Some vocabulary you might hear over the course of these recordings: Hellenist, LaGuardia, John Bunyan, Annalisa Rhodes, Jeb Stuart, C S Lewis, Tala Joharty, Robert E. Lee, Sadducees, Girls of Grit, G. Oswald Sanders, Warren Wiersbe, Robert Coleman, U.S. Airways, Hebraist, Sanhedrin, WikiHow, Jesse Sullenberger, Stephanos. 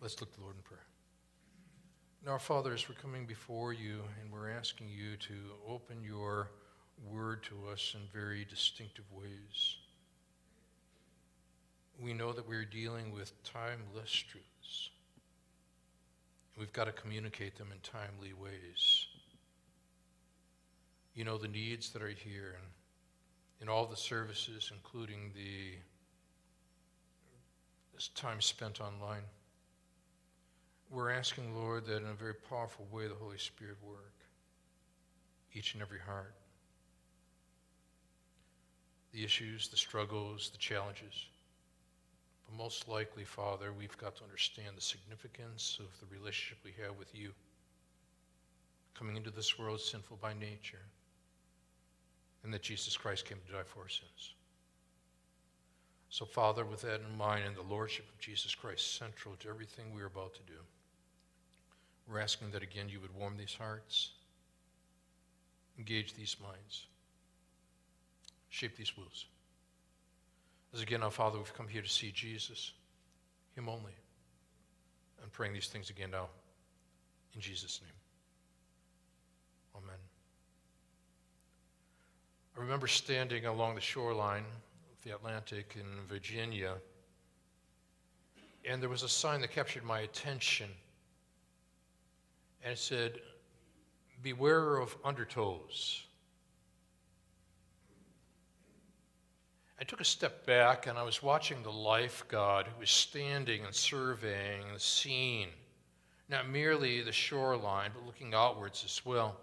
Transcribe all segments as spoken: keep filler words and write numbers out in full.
Let's look to the Lord in prayer. Now, our Father, as we're coming before you and we're asking you to open your word to us in very distinctive ways, we know that we're dealing with timeless truths. We've got to communicate them in timely ways. You know the needs that are here, and in all the services, including the this time spent online. We're asking, Lord, that in a very powerful way the Holy Spirit work each and every heart. The issues, the struggles, the challenges. But most likely, Father, we've got to understand the significance of the relationship we have with you. Coming into this world sinful by nature, and that Jesus Christ came to die for our sins. So, Father, with that in mind and the Lordship of Jesus Christ central to everything we're about to do, we're asking that again you would warm these hearts, engage these minds, shape these wills. As again, our Father, we've come here to see Jesus, him only. I'm praying these things again now, in Jesus' name. Amen. I remember standing along the shoreline of the Atlantic in Virginia, and there was a sign that captured my attention, and it said, "Beware of undertows." I took a step back and I was watching the lifeguard who was standing and surveying the scene, not merely the shoreline, but looking outwards as well.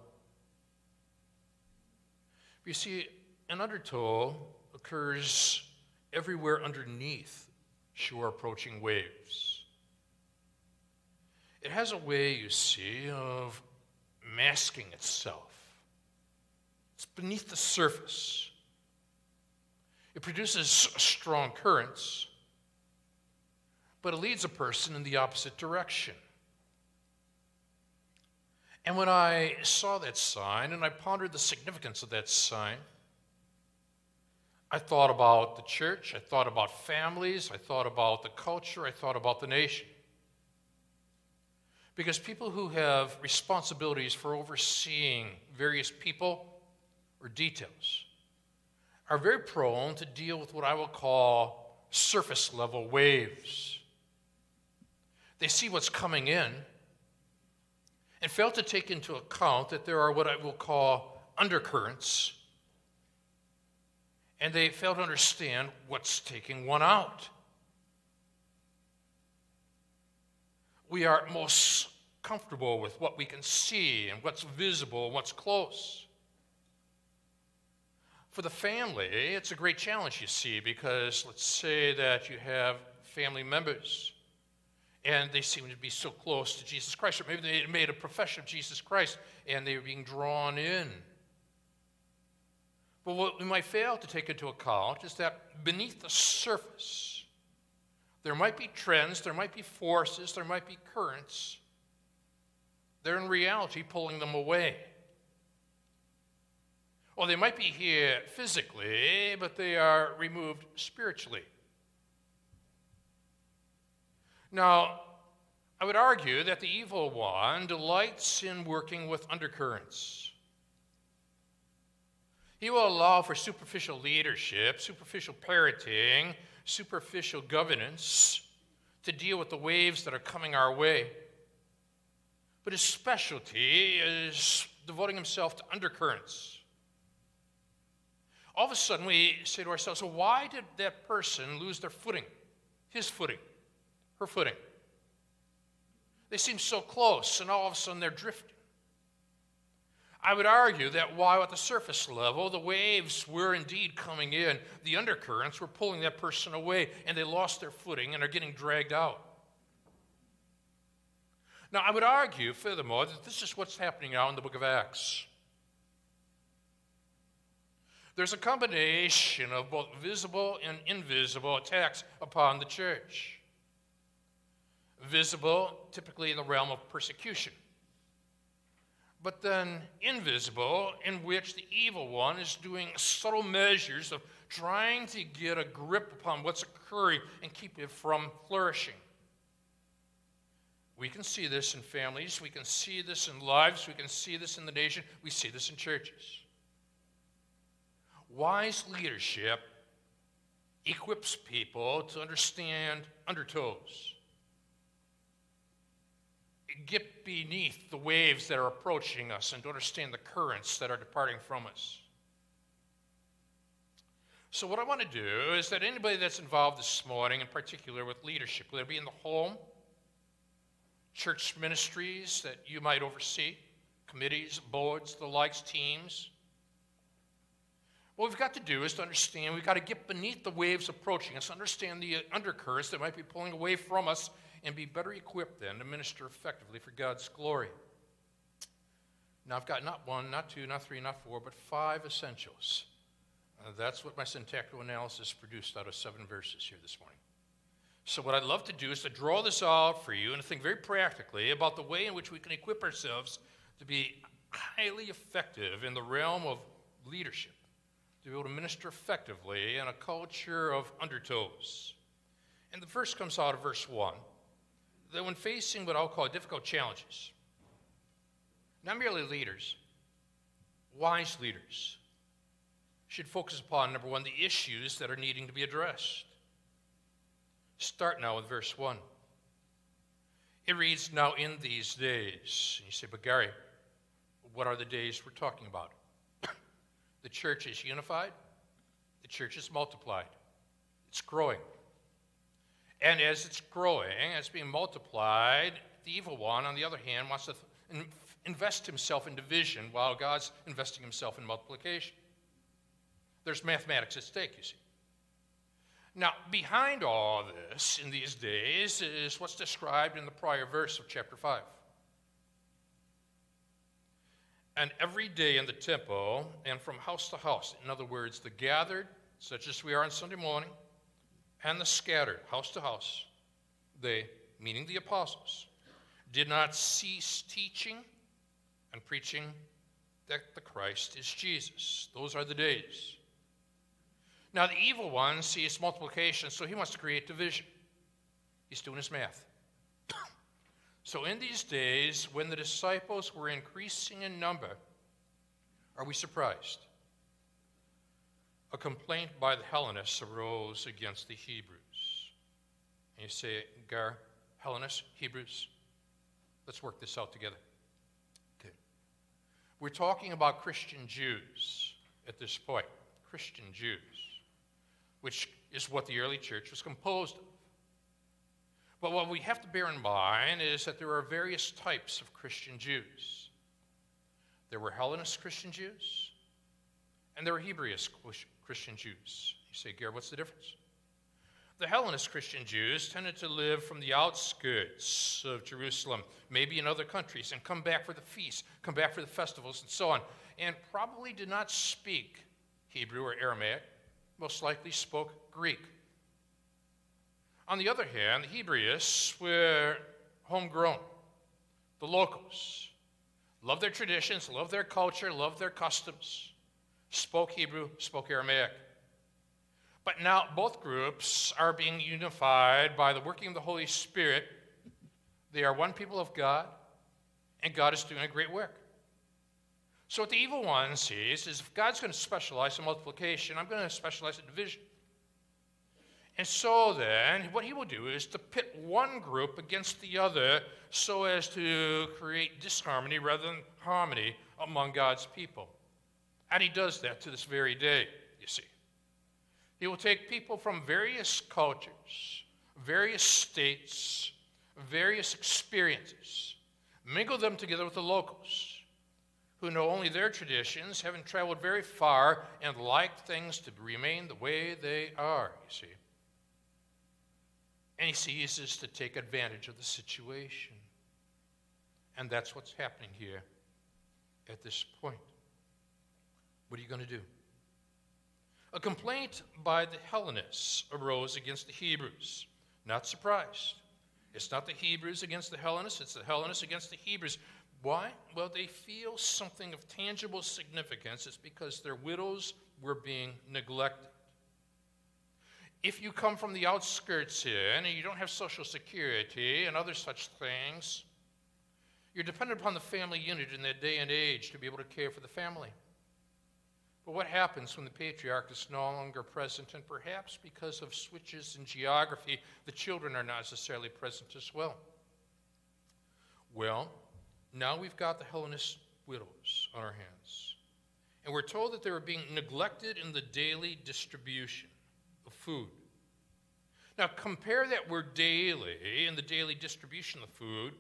You see, an undertow occurs everywhere underneath shore approaching waves. It has a way, you see, of masking itself. It's beneath the surface. It produces strong currents, but it leads a person in the opposite direction. And when I saw that sign and I pondered the significance of that sign, I thought about the church, I thought about families, I thought about the culture, I thought about the nation. Because people who have responsibilities for overseeing various people or details are very prone to deal with what I will call surface level waves. They see what's coming in and fail to take into account that there are what I will call undercurrents, and they fail to understand what's taking one out. We are most comfortable with what we can see and what's visible and what's close. For the family, it's a great challenge, you see, because let's say that you have family members and they seem to be so close to Jesus Christ, or maybe they made a profession of Jesus Christ, and they were being drawn in. But what we might fail to take into account is that beneath the surface, there might be trends, there might be forces, there might be currents. They're in reality pulling them away. Or they might be here physically, but they are removed spiritually. Now, I would argue that the evil one delights in working with undercurrents. He will allow for superficial leadership, superficial parenting, superficial governance to deal with the waves that are coming our way. But his specialty is devoting himself to undercurrents. All of a sudden, we say to ourselves, so why did that person lose their footing, his footing? Her footing. They seem so close, and all of a sudden they're drifting. I would argue that while at the surface level the waves were indeed coming in, the undercurrents were pulling that person away, and they lost their footing and are getting dragged out. Now, I would argue, furthermore, that this is what's happening now in the book of Acts. There's a combination of both visible and invisible attacks upon the church. Visible, typically in the realm of persecution, but then invisible, in which the evil one is doing subtle measures of trying to get a grip upon what's occurring and keep it from flourishing. We can see this in families, we can see this in lives, we can see this in the nation, we see this in churches. Wise leadership equips people to understand undertows, get beneath the waves that are approaching us and to understand the currents that are departing from us. So what I want to do is that anybody that's involved this morning, in particular with leadership, whether it be in the home, church ministries that you might oversee, committees, boards, the likes, teams. What we've got to do is to understand, we've got to get beneath the waves approaching us, understand the undercurrents that might be pulling away from us, and be better equipped then to minister effectively for God's glory. Now I've got not one, not two, not three, not four, but five essentials. Uh, that's what my syntactical analysis produced out of seven verses here this morning. So what I'd love to do is to draw this out for you and to think very practically about the way in which we can equip ourselves to be highly effective in the realm of leadership, to be able to minister effectively in a culture of undertows. And the verse comes out of verse one, that when facing what I'll call difficult challenges, not merely leaders, wise leaders should focus upon, number one, the issues that are needing to be addressed. Start now with verse one. It reads, now in these days. And you say, but Gary, what are the days we're talking about? The church is unified. The church is multiplied. It's growing. And as it's growing, as it's being multiplied, the evil one, on the other hand, wants to invest himself in division while God's investing himself in multiplication. There's mathematics at stake, you see. Now, behind all this in these days is what's described in the prior verse of chapter five. And every day in the temple and from house to house, in other words, the gathered, such as we are on Sunday morning, and the scattered, house to house, they, meaning the apostles, did not cease teaching and preaching that the Christ is Jesus. Those are the days. Now, the evil one sees multiplication, so he wants to create division. He's doing his math. So in these days, when the disciples were increasing in number, are we surprised? A complaint by the Hellenists arose against the Hebrews. And you say, Gar, Hellenists, Hebrews, let's work this out together. Good. We're talking about Christian Jews at this point, Christian Jews, which is what the early church was composed of. But what we have to bear in mind is that there are various types of Christian Jews. There were Hellenist Christian Jews, and there were Hebraist Christian Jews. You say, Gary, what's the difference? The Hellenist Christian Jews tended to live from the outskirts of Jerusalem, maybe in other countries, and come back for the feasts, come back for the festivals, and so on, and probably did not speak Hebrew or Aramaic. Most likely spoke Greek. On the other hand, the Hebraists were homegrown, the locals, loved their traditions, loved their culture, loved their customs, spoke Hebrew, spoke Aramaic. But now both groups are being unified by the working of the Holy Spirit. They are one people of God, and God is doing a great work. So what the evil one sees is if God's going to specialize in multiplication, I'm going to specialize in division. And so then what he will do is to pit one group against the other so as to create disharmony rather than harmony among God's people. And he does that to this very day, you see. He will take people from various cultures, various states, various experiences, mingle them together with the locals, who know only their traditions, haven't traveled very far, and like things to remain the way they are, you see. And he sees this to take advantage of the situation. And that's what's happening here at this point. What are you going to do? A complaint by the Hellenists arose against the Hebrews. Not surprised. It's not the Hebrews against the Hellenists, it's the Hellenists against the Hebrews. Why? Well, they feel something of tangible significance. It's because their widows were being neglected. if you come from the outskirts in, and you don't have Social Security and other such things, you're dependent upon the family unit in that day and age to be able to care for the family. But what happens when the patriarch is no longer present, and perhaps because of switches in geography, the children are not necessarily present as well? Well, now we've got the Hellenist widows on our hands, and we're told that they were being neglected in the daily distribution of food. Now compare that word daily in the daily distribution of food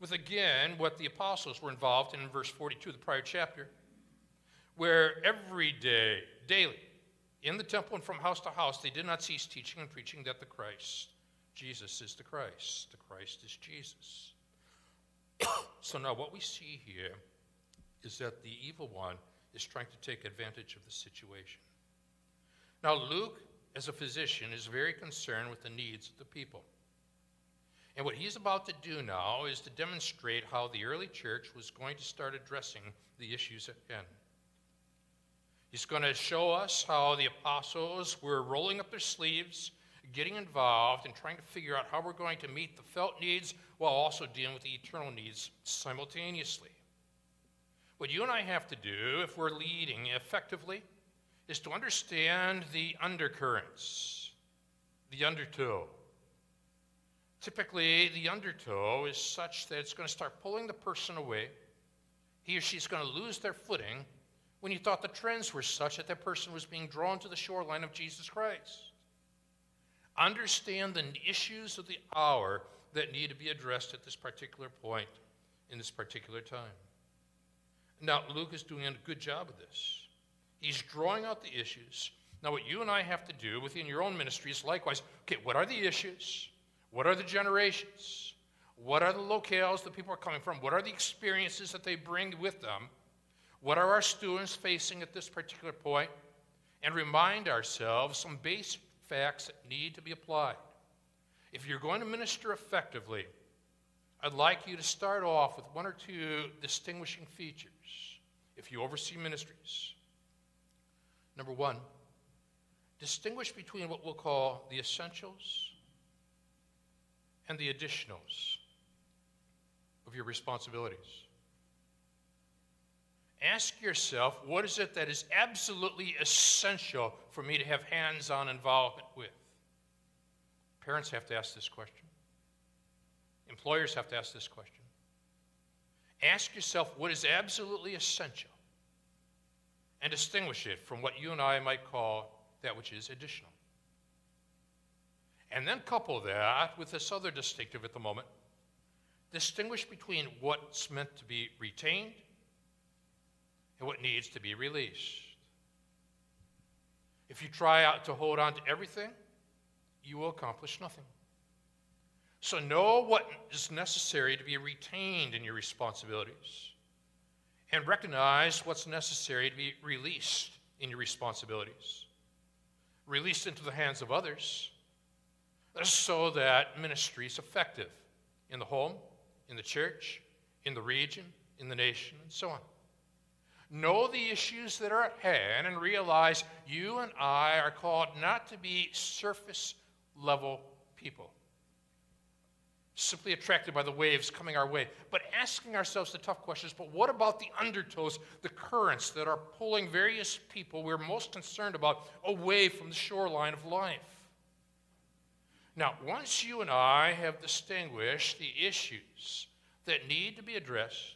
with, again, what the apostles were involved in in verse forty-two of the prior chapter, where every day, daily, in the temple and from house to house, they did not cease teaching and preaching that the Christ, Jesus is the Christ, the Christ is Jesus. So now what we see here is that the evil one is trying to take advantage of the situation. Now Luke, as a physician, is very concerned with the needs of the people. And what he's about to do now is to demonstrate how the early church was going to start addressing the issues at hand. He's going to show us how the apostles were rolling up their sleeves, getting involved, and trying to figure out how we're going to meet the felt needs while also dealing with the eternal needs simultaneously. What you and I have to do, if we're leading effectively, is to understand the undercurrents, the undertow. Typically, the undertow is such that it's going to start pulling the person away. He or she's going to lose their footing when you thought the trends were such that that person was being drawn to the shoreline of Jesus Christ. Understand the issues of the hour that need to be addressed at this particular point in this particular time. Now, Luke is doing a good job of this. He's drawing out the issues. Now, what you and I have to do within your own ministry is likewise, okay, what are the issues? What are the generations? What are the locales that people are coming from? What are the experiences that they bring with them? What are our students facing at this particular point? And remind ourselves some basic facts that need to be applied. If you're going to minister effectively, I'd like you to start off with one or two distinguishing features if you oversee ministries. Number one, distinguish between what we'll call the essentials and the additionals of your responsibilities. Ask yourself, what is it that is absolutely essential for me to have hands-on involvement with? Parents have to ask this question. Employers have to ask this question. Ask yourself what is absolutely essential and distinguish it from what you and I might call that which is additional. And then couple that with this other distinctive at the moment. Distinguish between what's meant to be retained and what needs to be released. If you try out to hold on to everything, you will accomplish nothing. So know what is necessary to be retained in your responsibilities and recognize what's necessary to be released in your responsibilities, released into the hands of others, so that ministry is effective in the home, in the church, in the region, in the nation, and so on. Know the issues that are at hand and realize you and I are called not to be surface-level people, simply attracted by the waves coming our way, but asking ourselves the tough questions, but what about the undertows, the currents that are pulling various people we're most concerned about away from the shoreline of life? Now, once you and I have distinguished the issues that need to be addressed,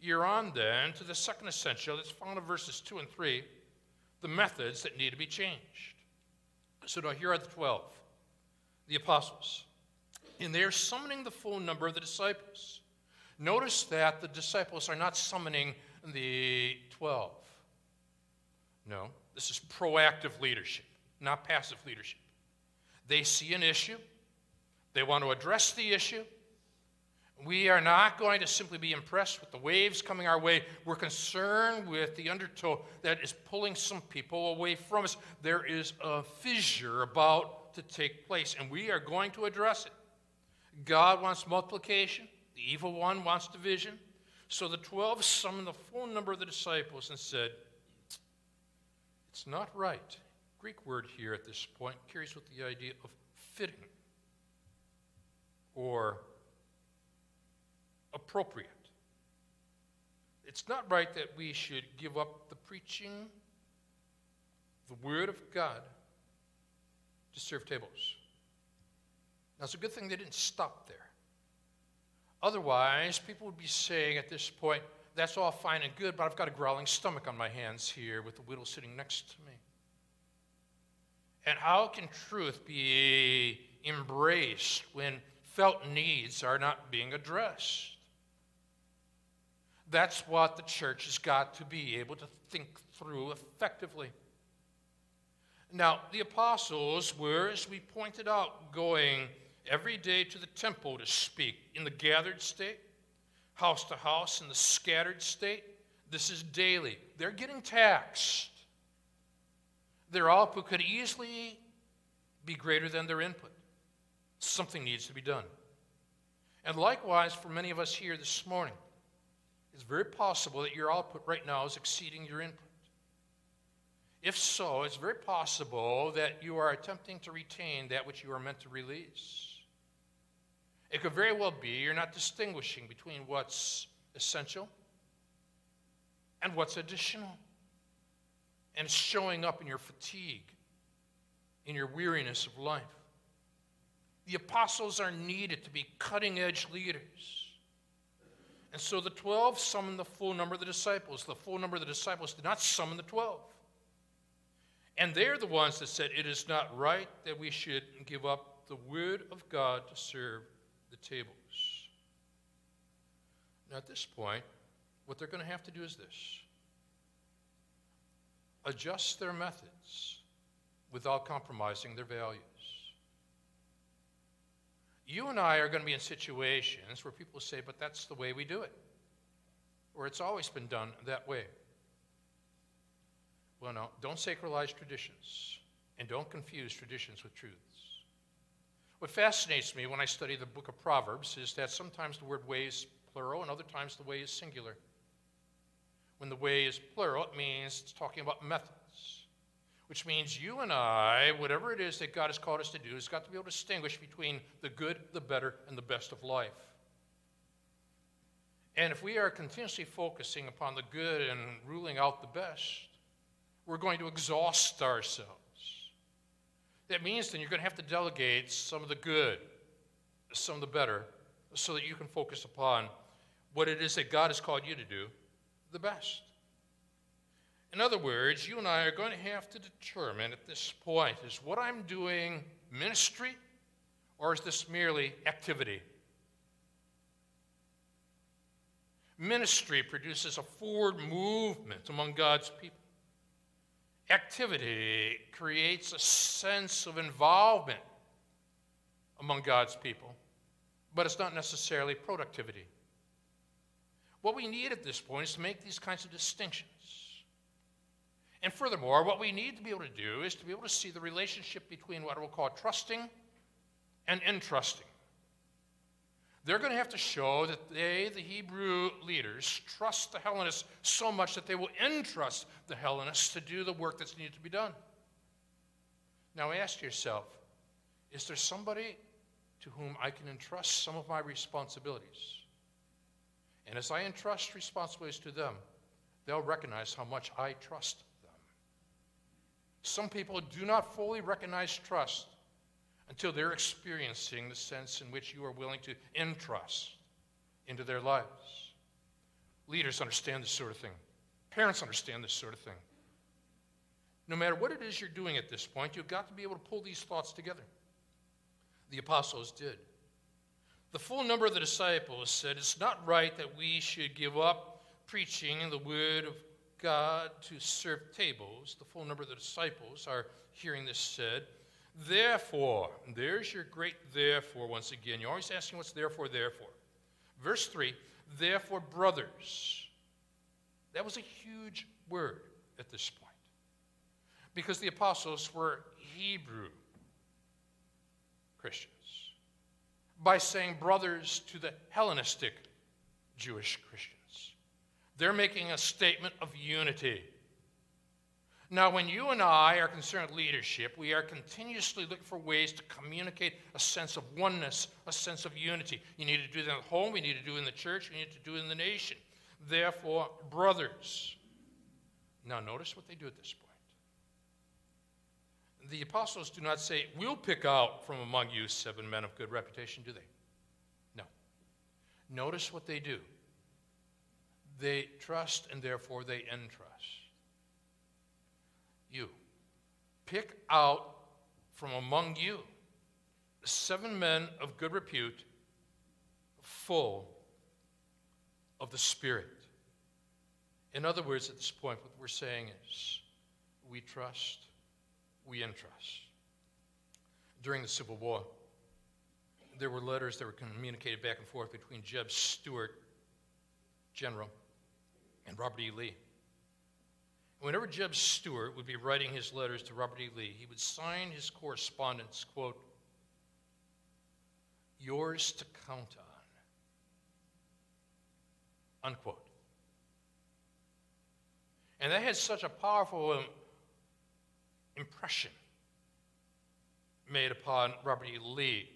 you're on then to the second essential that's found in verses two and three, the methods that need to be changed. So now here are the twelve, the apostles, and they're summoning the full number of the disciples. Notice that the disciples are not summoning the twelve. No, this is proactive leadership, not passive leadership. They see an issue. They want to address the issue. We are not going to simply be impressed with the waves coming our way. We're concerned with the undertow that is pulling some people away from us. There is a fissure about to take place, and we are going to address it. God wants multiplication. The evil one wants division. So the twelve summoned the full number of the disciples and said, "It's not right Greek word here at this point carries with the idea of fitting or appropriate. It's not right that we should give up the preaching, the word of God, to serve tables. Now, it's a good thing they didn't stop there. Otherwise, people would be saying at this point, that's all fine and good, but I've got a growling stomach on my hands here with the widow sitting next to me. And how can truth be embraced when felt needs are not being addressed? That's what the church has got to be able to think through effectively. Now, the apostles were, as we pointed out, going every day to the temple to speak in the gathered state, house to house in the scattered state. This is daily. They're getting taxed. Their output could easily be greater than their input. Something needs to be done. And likewise, for many of us here this morning, it's very possible that your output right now is exceeding your input. If so, it's very possible that you are attempting to retain that which you are meant to release. It could very well be you're not distinguishing between what's essential and what's additional. And it's showing up in your fatigue, in your weariness of life. The apostles are needed to be cutting-edge leaders. And so the twelve summoned the full number of the disciples. The full number of the disciples did not summon the twelve. And they're the ones that said, it is not right that we should give up the word of God to serve the tables. Now at this point, what they're going to have to do is this. Adjust their methods without compromising their values. You and I are going to be in situations where people say, but that's the way we do it. Or it's always been done that way. Well, no, don't sacralize traditions, and don't confuse traditions with truths. What fascinates me when I study the book of Proverbs is that sometimes the word way is plural, and other times the way is singular. When the way is plural, it means it's talking about methods, which means you and I, whatever it is that God has called us to do, has got to be able to distinguish between the good, the better, and the best of life. And if we are continuously focusing upon the good and ruling out the best, we're going to exhaust ourselves. That means then you're going to have to delegate some of the good, some of the better, so that you can focus upon what it is that God has called you to do the best. In other words, you and I are going to have to determine at this point, is what I'm doing ministry, or is this merely activity? Ministry produces a forward movement among God's people. Activity creates a sense of involvement among God's people, but it's not necessarily productivity. What we need at this point is to make these kinds of distinctions. And furthermore, what we need to be able to do is to be able to see the relationship between what we'll call trusting and entrusting. They're going to have to show that they, the Hebrew leaders, trust the Hellenists so much that they will entrust the Hellenists to do the work that's needed to be done. Now ask yourself, is there somebody to whom I can entrust some of my responsibilities? And as I entrust responsibilities to them, they'll recognize how much I trust them. Some people do not fully recognize trust until they're experiencing the sense in which you are willing to entrust into their lives. Leaders understand this sort of thing. Parents understand this sort of thing. No matter what it is you're doing at this point, you've got to be able to pull these thoughts together. The apostles did. The full number of the disciples said, it's not right that we should give up preaching the word of God to serve tables. The full number of the disciples are hearing this said. Therefore, there's your great therefore once again. You're always asking what's therefore, therefore. Verse three, therefore, brothers. That was a huge word at this point because the apostles were Hebrew Christians. By saying brothers to the Hellenistic Jewish Christians, they're making a statement of unity. Now, when you and I are concerned with leadership, we are continuously looking for ways to communicate a sense of oneness, a sense of unity. You need to do that at home, we need to do it in the church, we need to do it in the nation. Therefore, brothers. Now, notice what they do at this point. The apostles do not say, we'll pick out from among you seven men of good reputation, do they? No. Notice what they do. They trust, and therefore they entrust. You. Pick out from among you seven men of good repute, full of the Spirit. In other words, at this point, what we're saying is, we trust, we entrust. During the Civil War, there were letters that were communicated back and forth between Jeb Stuart, General, and Robert E. Lee. Whenever Jeb Stuart would be writing his letters to Robert E. Lee, he would sign his correspondence, quote, yours to count on, unquote. And that had such a powerful um, impression made upon Robert E. Lee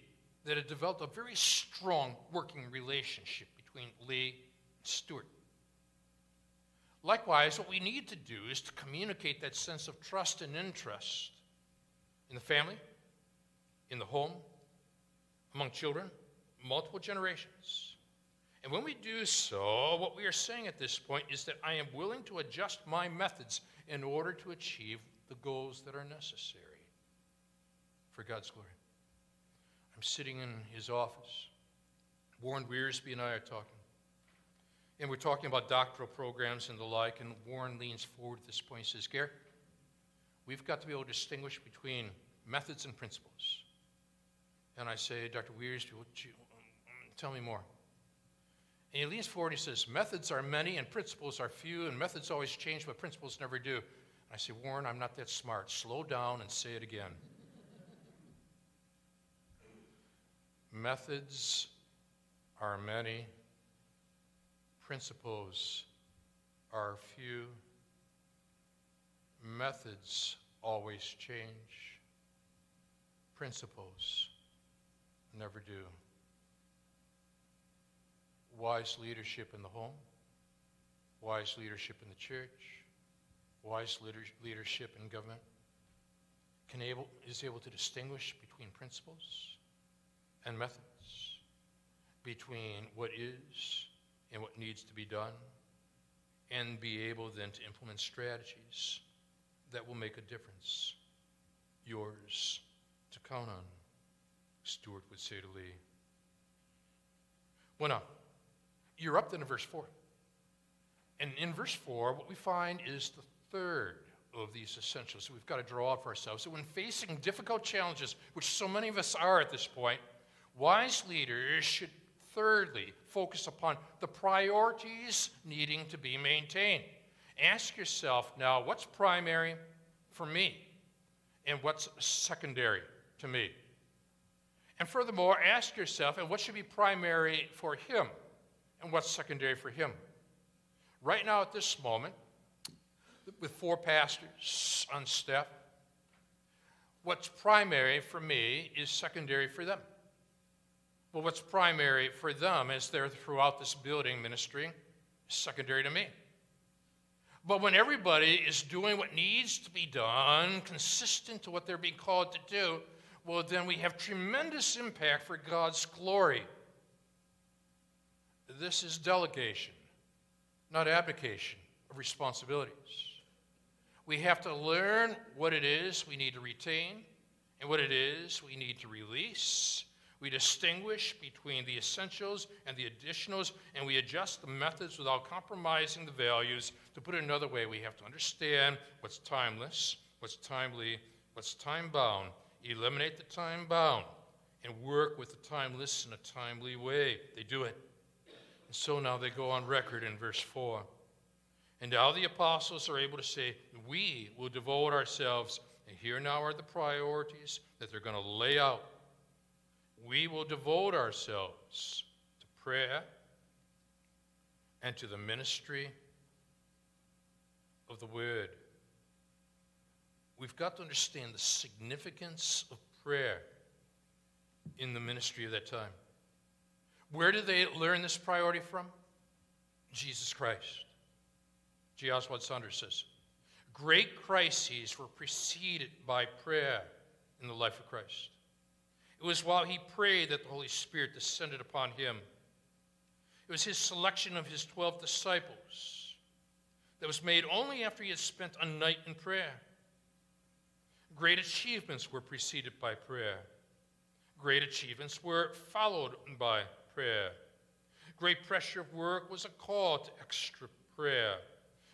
that it developed a very strong working relationship between Lee and Stuart. Likewise, what we need to do is to communicate that sense of trust and interest in the family, in the home, among children, multiple generations. And when we do so, what we are saying at this point is that I am willing to adjust my methods in order to achieve the goals that are necessary for God's glory. I'm sitting in his office. Warren Wiersbe and I are talking. And we're talking about doctoral programs and the like, and Warren leans forward at this point and says, Gary, we've got to be able to distinguish between methods and principles. And I say, Doctor Wiersbe, would you tell me more? And he leans forward and he says, methods are many and principles are few, and methods always change, but principles never do. And I say, Warren, I'm not that smart. Slow down and say it again. Methods are many. Principles are few. Methods always change. Principles never do. Wise leadership in the home, wise leadership in the church, wise leadership in government can able, is able to distinguish between principles and methods, between what is and what needs to be done, and be able then to implement strategies that will make a difference. Yours to count on, Stuart would say to Lee. Well, now, you're up then to verse four. And in verse four, what we find is the third of these essentials that we've got to draw out for ourselves. So when facing difficult challenges, which so many of us are at this point, wise leaders should thirdly, focus upon the priorities needing to be maintained. Ask yourself now, what's primary for me? And what's secondary to me? And furthermore, ask yourself, and what should be primary for him? And what's secondary for him? Right now at this moment, with four pastors on staff, what's primary for me is secondary for them. Well, what's primary for them is they're throughout this building ministry, secondary to me. But when everybody is doing what needs to be done, consistent to what they're being called to do, well, then we have tremendous impact for God's glory. This is delegation, not abdication of responsibilities. We have to learn what it is we need to retain and what it is we need to release. We distinguish between the essentials and the additionals, and we adjust the methods without compromising the values. To put it another way, we have to understand what's timeless, what's timely, what's time-bound. Eliminate the time-bound and work with the timeless in a timely way. They do it. And so now they go on record in verse four. And now the apostles are able to say, we will devote ourselves, and here now are the priorities that they're going to lay out. We will devote ourselves to prayer and to the ministry of the word. we've got to understand the significance of prayer in the ministry of that time. Where did they learn this priority from? Jesus Christ. G. Oswald Sanders says, great crises were preceded by prayer in the life of Christ. It was while he prayed that the Holy Spirit descended upon him. It was his selection of his twelve disciples that was made only after he had spent a night in prayer. Great achievements were preceded by prayer. Great achievements were followed by prayer. Great pressure of work was a call to extra prayer.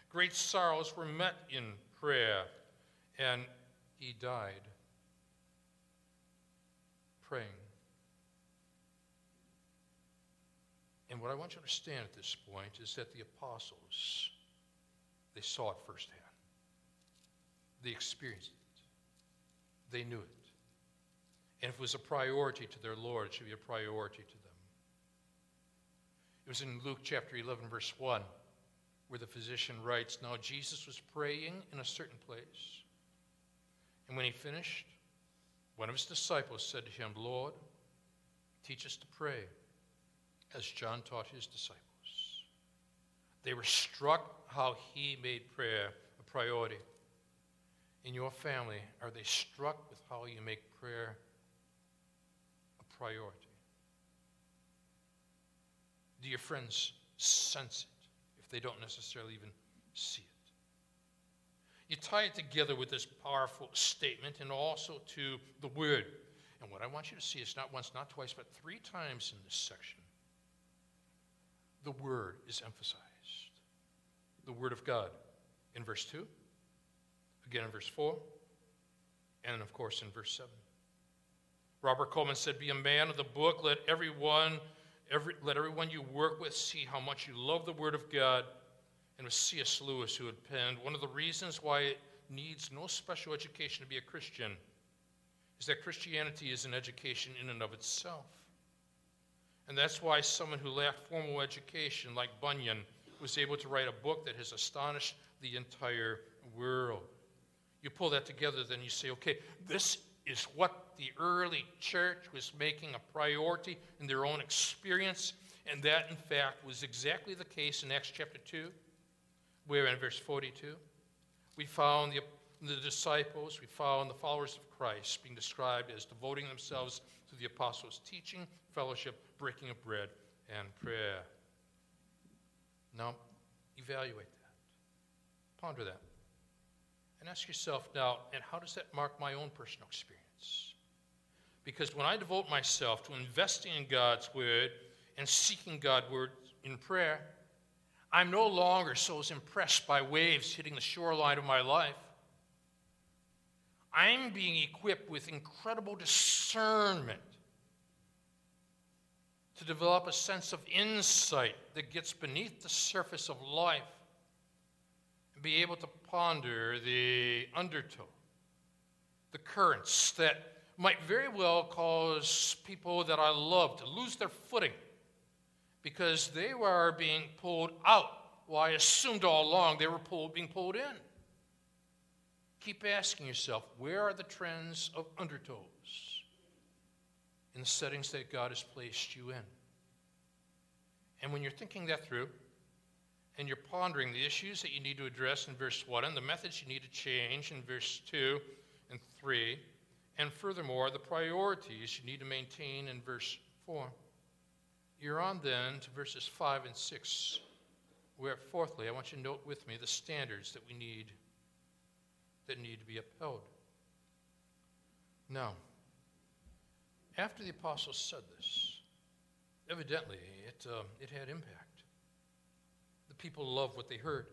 Great sorrows were met in prayer, and he died praying. And what I want you to understand at this point is that the apostles, they saw it firsthand. They experienced it. They knew it. And if it was a priority to their Lord, it should be a priority to them. It was in Luke chapter eleven, verse one, where the physician writes, now Jesus was praying in a certain place. And when he finished, one of his disciples said to him, Lord, teach us to pray, as John taught his disciples. They were struck how he made prayer a priority. In your family, are they struck with how you make prayer a priority? Do your friends sense it if they don't necessarily even see it? You tie it together with this powerful statement and also to the word. And what I want you to see is not once, not twice, but three times in this section, the word is emphasized. The word of God in verse two, again in verse four, and of course in verse seven. Robert Coleman said, be a man of the book. Let everyone Every, let everyone you work with see how much you love the Word of God. And it was C S Lewis who had penned, one of the reasons why it needs no special education to be a Christian is that Christianity is an education in and of itself. And that's why someone who lacked formal education, like Bunyan, was able to write a book that has astonished the entire world. You pull that together, then you say, okay, this is what the early church was making a priority in their own experience, and that, in fact, was exactly the case in Acts chapter two, where in verse forty-two, we found the, the disciples, we found the followers of Christ being described as devoting themselves to the apostles' teaching, fellowship, breaking of bread, and prayer. Now, evaluate that. Ponder that. And ask yourself now, and how does that mark my own personal experience? Because when I devote myself to investing in God's word and seeking God's word in prayer, I'm no longer so impressed by waves hitting the shoreline of my life. I'm being equipped with incredible discernment to develop a sense of insight that gets beneath the surface of life and be able to ponder the undertow, the currents that might very well cause people that I love to lose their footing because they were being pulled out. Well, I assumed all along they were pulled, being pulled in. Keep asking yourself, where are the trends of undertows in the settings that God has placed you in? And when you're thinking that through and you're pondering the issues that you need to address in verse one and the methods you need to change in verse two and three, and furthermore, the priorities you need to maintain in verse four. You're on then to verses five and six, where fourthly, I want you to note with me the standards that we need, that need to be upheld. Now, after the apostles said this, evidently it, uh, it had impact. The people loved what they heard.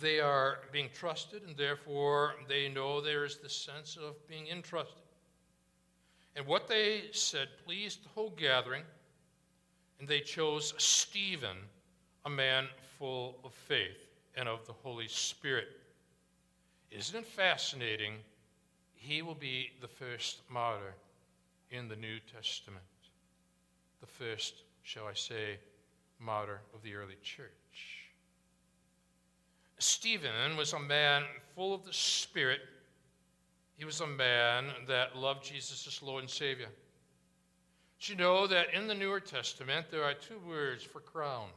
They are being trusted, and therefore they know there is the sense of being entrusted. And what they said pleased the whole gathering, and they chose Stephen, a man full of faith and of the Holy Spirit. Isn't it fascinating? He will be the first martyr in the New Testament. The first, shall I say, martyr of the early church. Stephen was a man full of the Spirit he was a man that loved Jesus as Lord and Savior. Did you know that in the Newer Testament, there are two words for crown?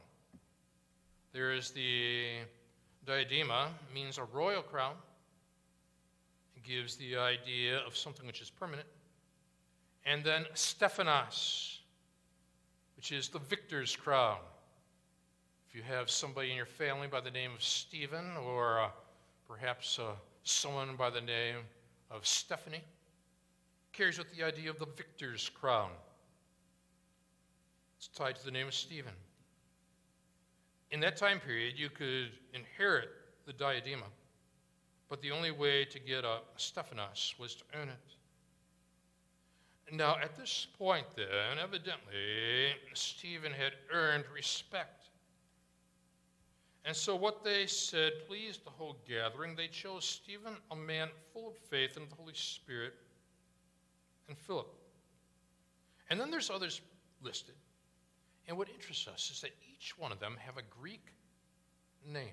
There is the diadema, means a royal crown. It gives the idea of something which is permanent. And then Stephanos, which is the victor's crown. If you have somebody in your family by the name of Stephen, or uh, perhaps uh, someone by the name of Stephanie, carries with the idea of the victor's crown. It's tied to the name of Stephen. In that time period, you could inherit the diadema, but the only way to get a Stephanos was to earn it. Now, at this point then, evidently, Stephen had earned respect. And so what they said pleased the whole gathering. They chose Stephen, a man full of faith and the Holy Spirit, and Philip. And then there's others listed. And what interests us is that each one of them have a Greek name.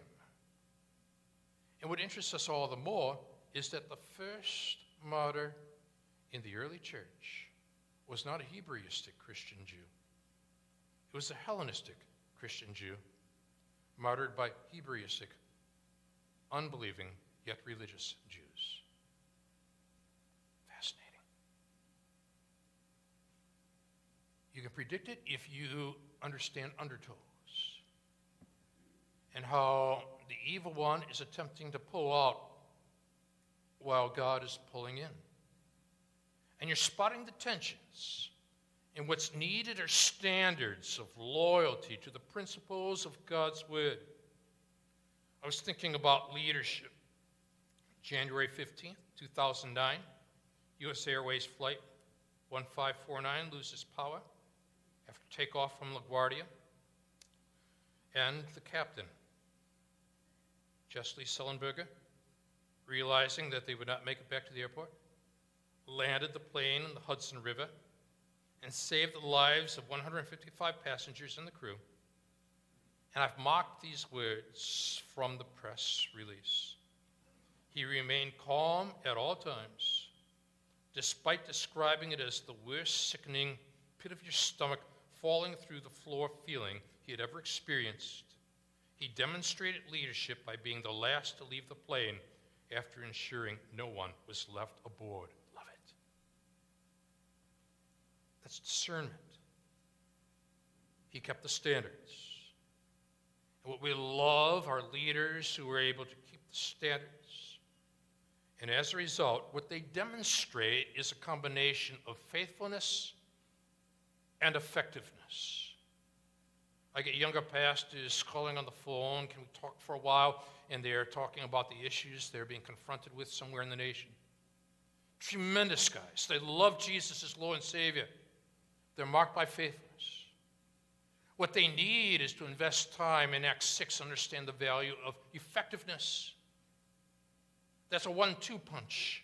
And what interests us all the more is that the first martyr in the early church was not a Hebraistic Christian Jew. It was a Hellenistic Christian Jew, martyred by Hebraistic, unbelieving, yet religious Jews. Fascinating. You can predict it if you understand undertows and how the evil one is attempting to pull out while God is pulling in. And you're spotting the tensions in what's needed are standards of loyalty to the principles of God's word. I was thinking about leadership. January fifteenth, two thousand nine, U S Airways flight one five four nine loses power after takeoff from LaGuardia, and the captain, Jesse Sullenberger, realizing that they would not make it back to the airport, landed the plane in the Hudson River and saved the lives of one hundred fifty-five passengers and the crew. And I've marked these words from the press release. He remained calm at all times, despite describing it as the worst sickening pit of your stomach falling through the floor feeling he had ever experienced. He demonstrated leadership by being the last to leave the plane after ensuring no one was left aboard. Love it. That's discernment. He kept the standards. And what we love are leaders who are able to keep the standards. And as a result, what they demonstrate is a combination of faithfulness and effectiveness. I get younger pastors calling on the phone, can we talk for a while? And they're talking about the issues they're being confronted with somewhere in the nation. Tremendous guys. They love Jesus as Lord and Savior. They're marked by faithfulness. What they need is to invest time in Acts six, understand the value of effectiveness. That's a one two punch.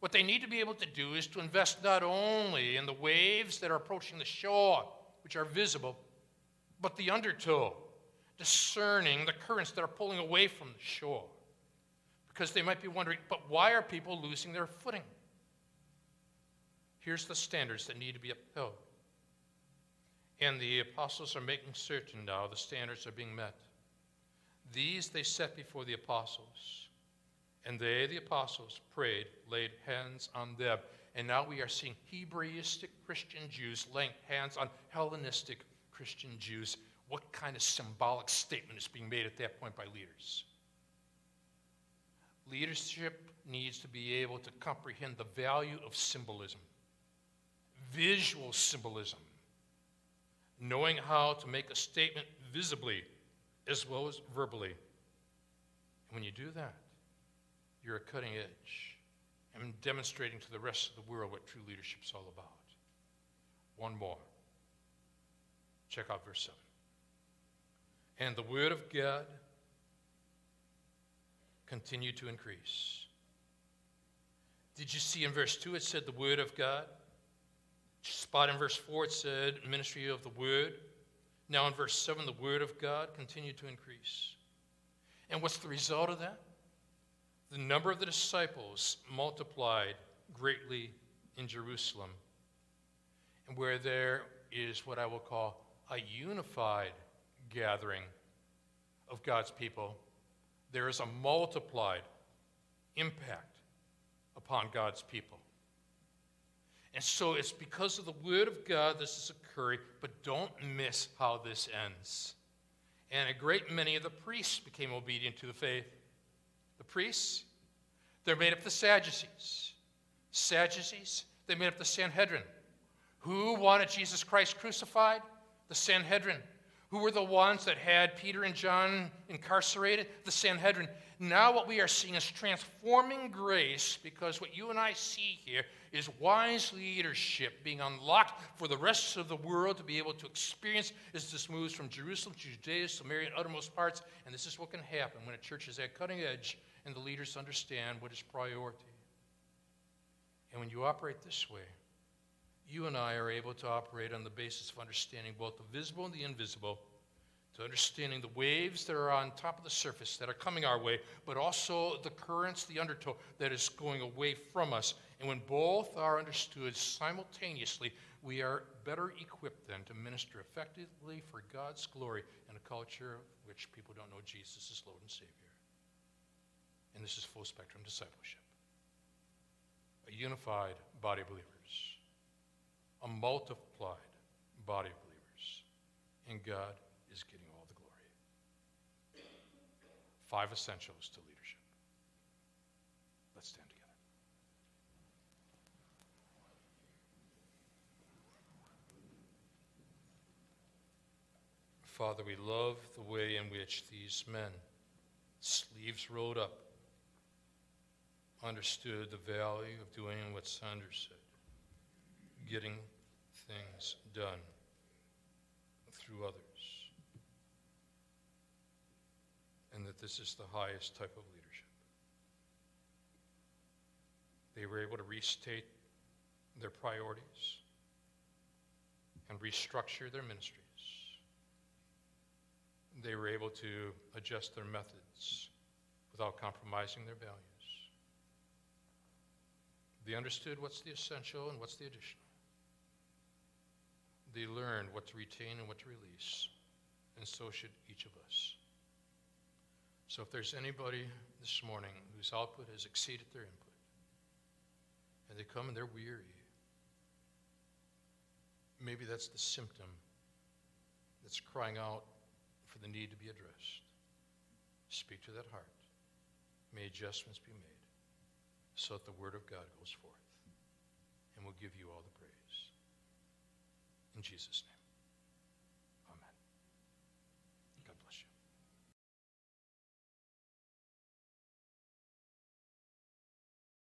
What they need to be able to do is to invest not only in the waves that are approaching the shore, which are visible, but the undertow, discerning the currents that are pulling away from the shore. Because they might be wondering, but why are people losing their footing? Here's the standards that need to be upheld. And the apostles are making certain now the standards are being met. These they set before the apostles. And they, the apostles, prayed, laid hands on them. And now we are seeing Hebraistic Christian Jews laying hands on Hellenistic Christian Jews. What kind of symbolic statement is being made at that point by leaders? Leadership needs to be able to comprehend the value of symbolism, visual symbolism, knowing how to make a statement visibly as well as verbally. And when you do that, you're a cutting edge and demonstrating to the rest of the world what true leadership's all about. One more. Check out verse seven. And the word of God continued to increase. Did you see in verse two it said the word of God? Did you spot in verse four it said ministry of the word? Now in verse seven, the word of God continued to increase. And what's the result of that? The number of the disciples multiplied greatly in Jerusalem, and where there is what I will call a unified gathering of God's people, there is a multiplied impact upon God's people. And so it's because of the word of God this is occurring, but don't miss how this ends. And a great many of the priests became obedient to the faith. The priests, they're made up of the Sadducees. Sadducees, they made up the Sanhedrin. Who wanted Jesus Christ crucified? The Sanhedrin. Who were the ones that had Peter and John incarcerated? The Sanhedrin. Now what we are seeing is transforming grace, because what you and I see here is wise leadership being unlocked for the rest of the world to be able to experience as this moves from Jerusalem to Judea, Samaria, and uttermost parts. And this is what can happen when a church is at cutting edge and the leaders understand what is priority. And when you operate this way, you and I are able to operate on the basis of understanding both the visible and the invisible, to understanding the waves that are on top of the surface that are coming our way, but also the currents, the undertow that is going away from us. And when both are understood simultaneously, we are better equipped then to minister effectively for God's glory in a culture in which people don't know Jesus as Lord and Savior. And this is full spectrum discipleship. A unified body of believers. A multiplied body of believers, and God is getting all the glory. Five essentials to leadership. Let's stand together. Father, we love the way in which these men, sleeves rolled up, understood the value of doing what Sanders said, getting things done through others, and that this is the highest type of leadership. They were able to restate their priorities and restructure their ministries. They were able to adjust their methods without compromising their values. They understood what's the essential and what's the additional. They learned what to retain and what to release, and so should each of us. So if there's anybody this morning whose output has exceeded their input, and they come and they're weary, maybe that's the symptom that's crying out for the need to be addressed. Speak to that heart. May adjustments be made so that the word of God goes forth, and we'll give you all the praise. In Jesus' name.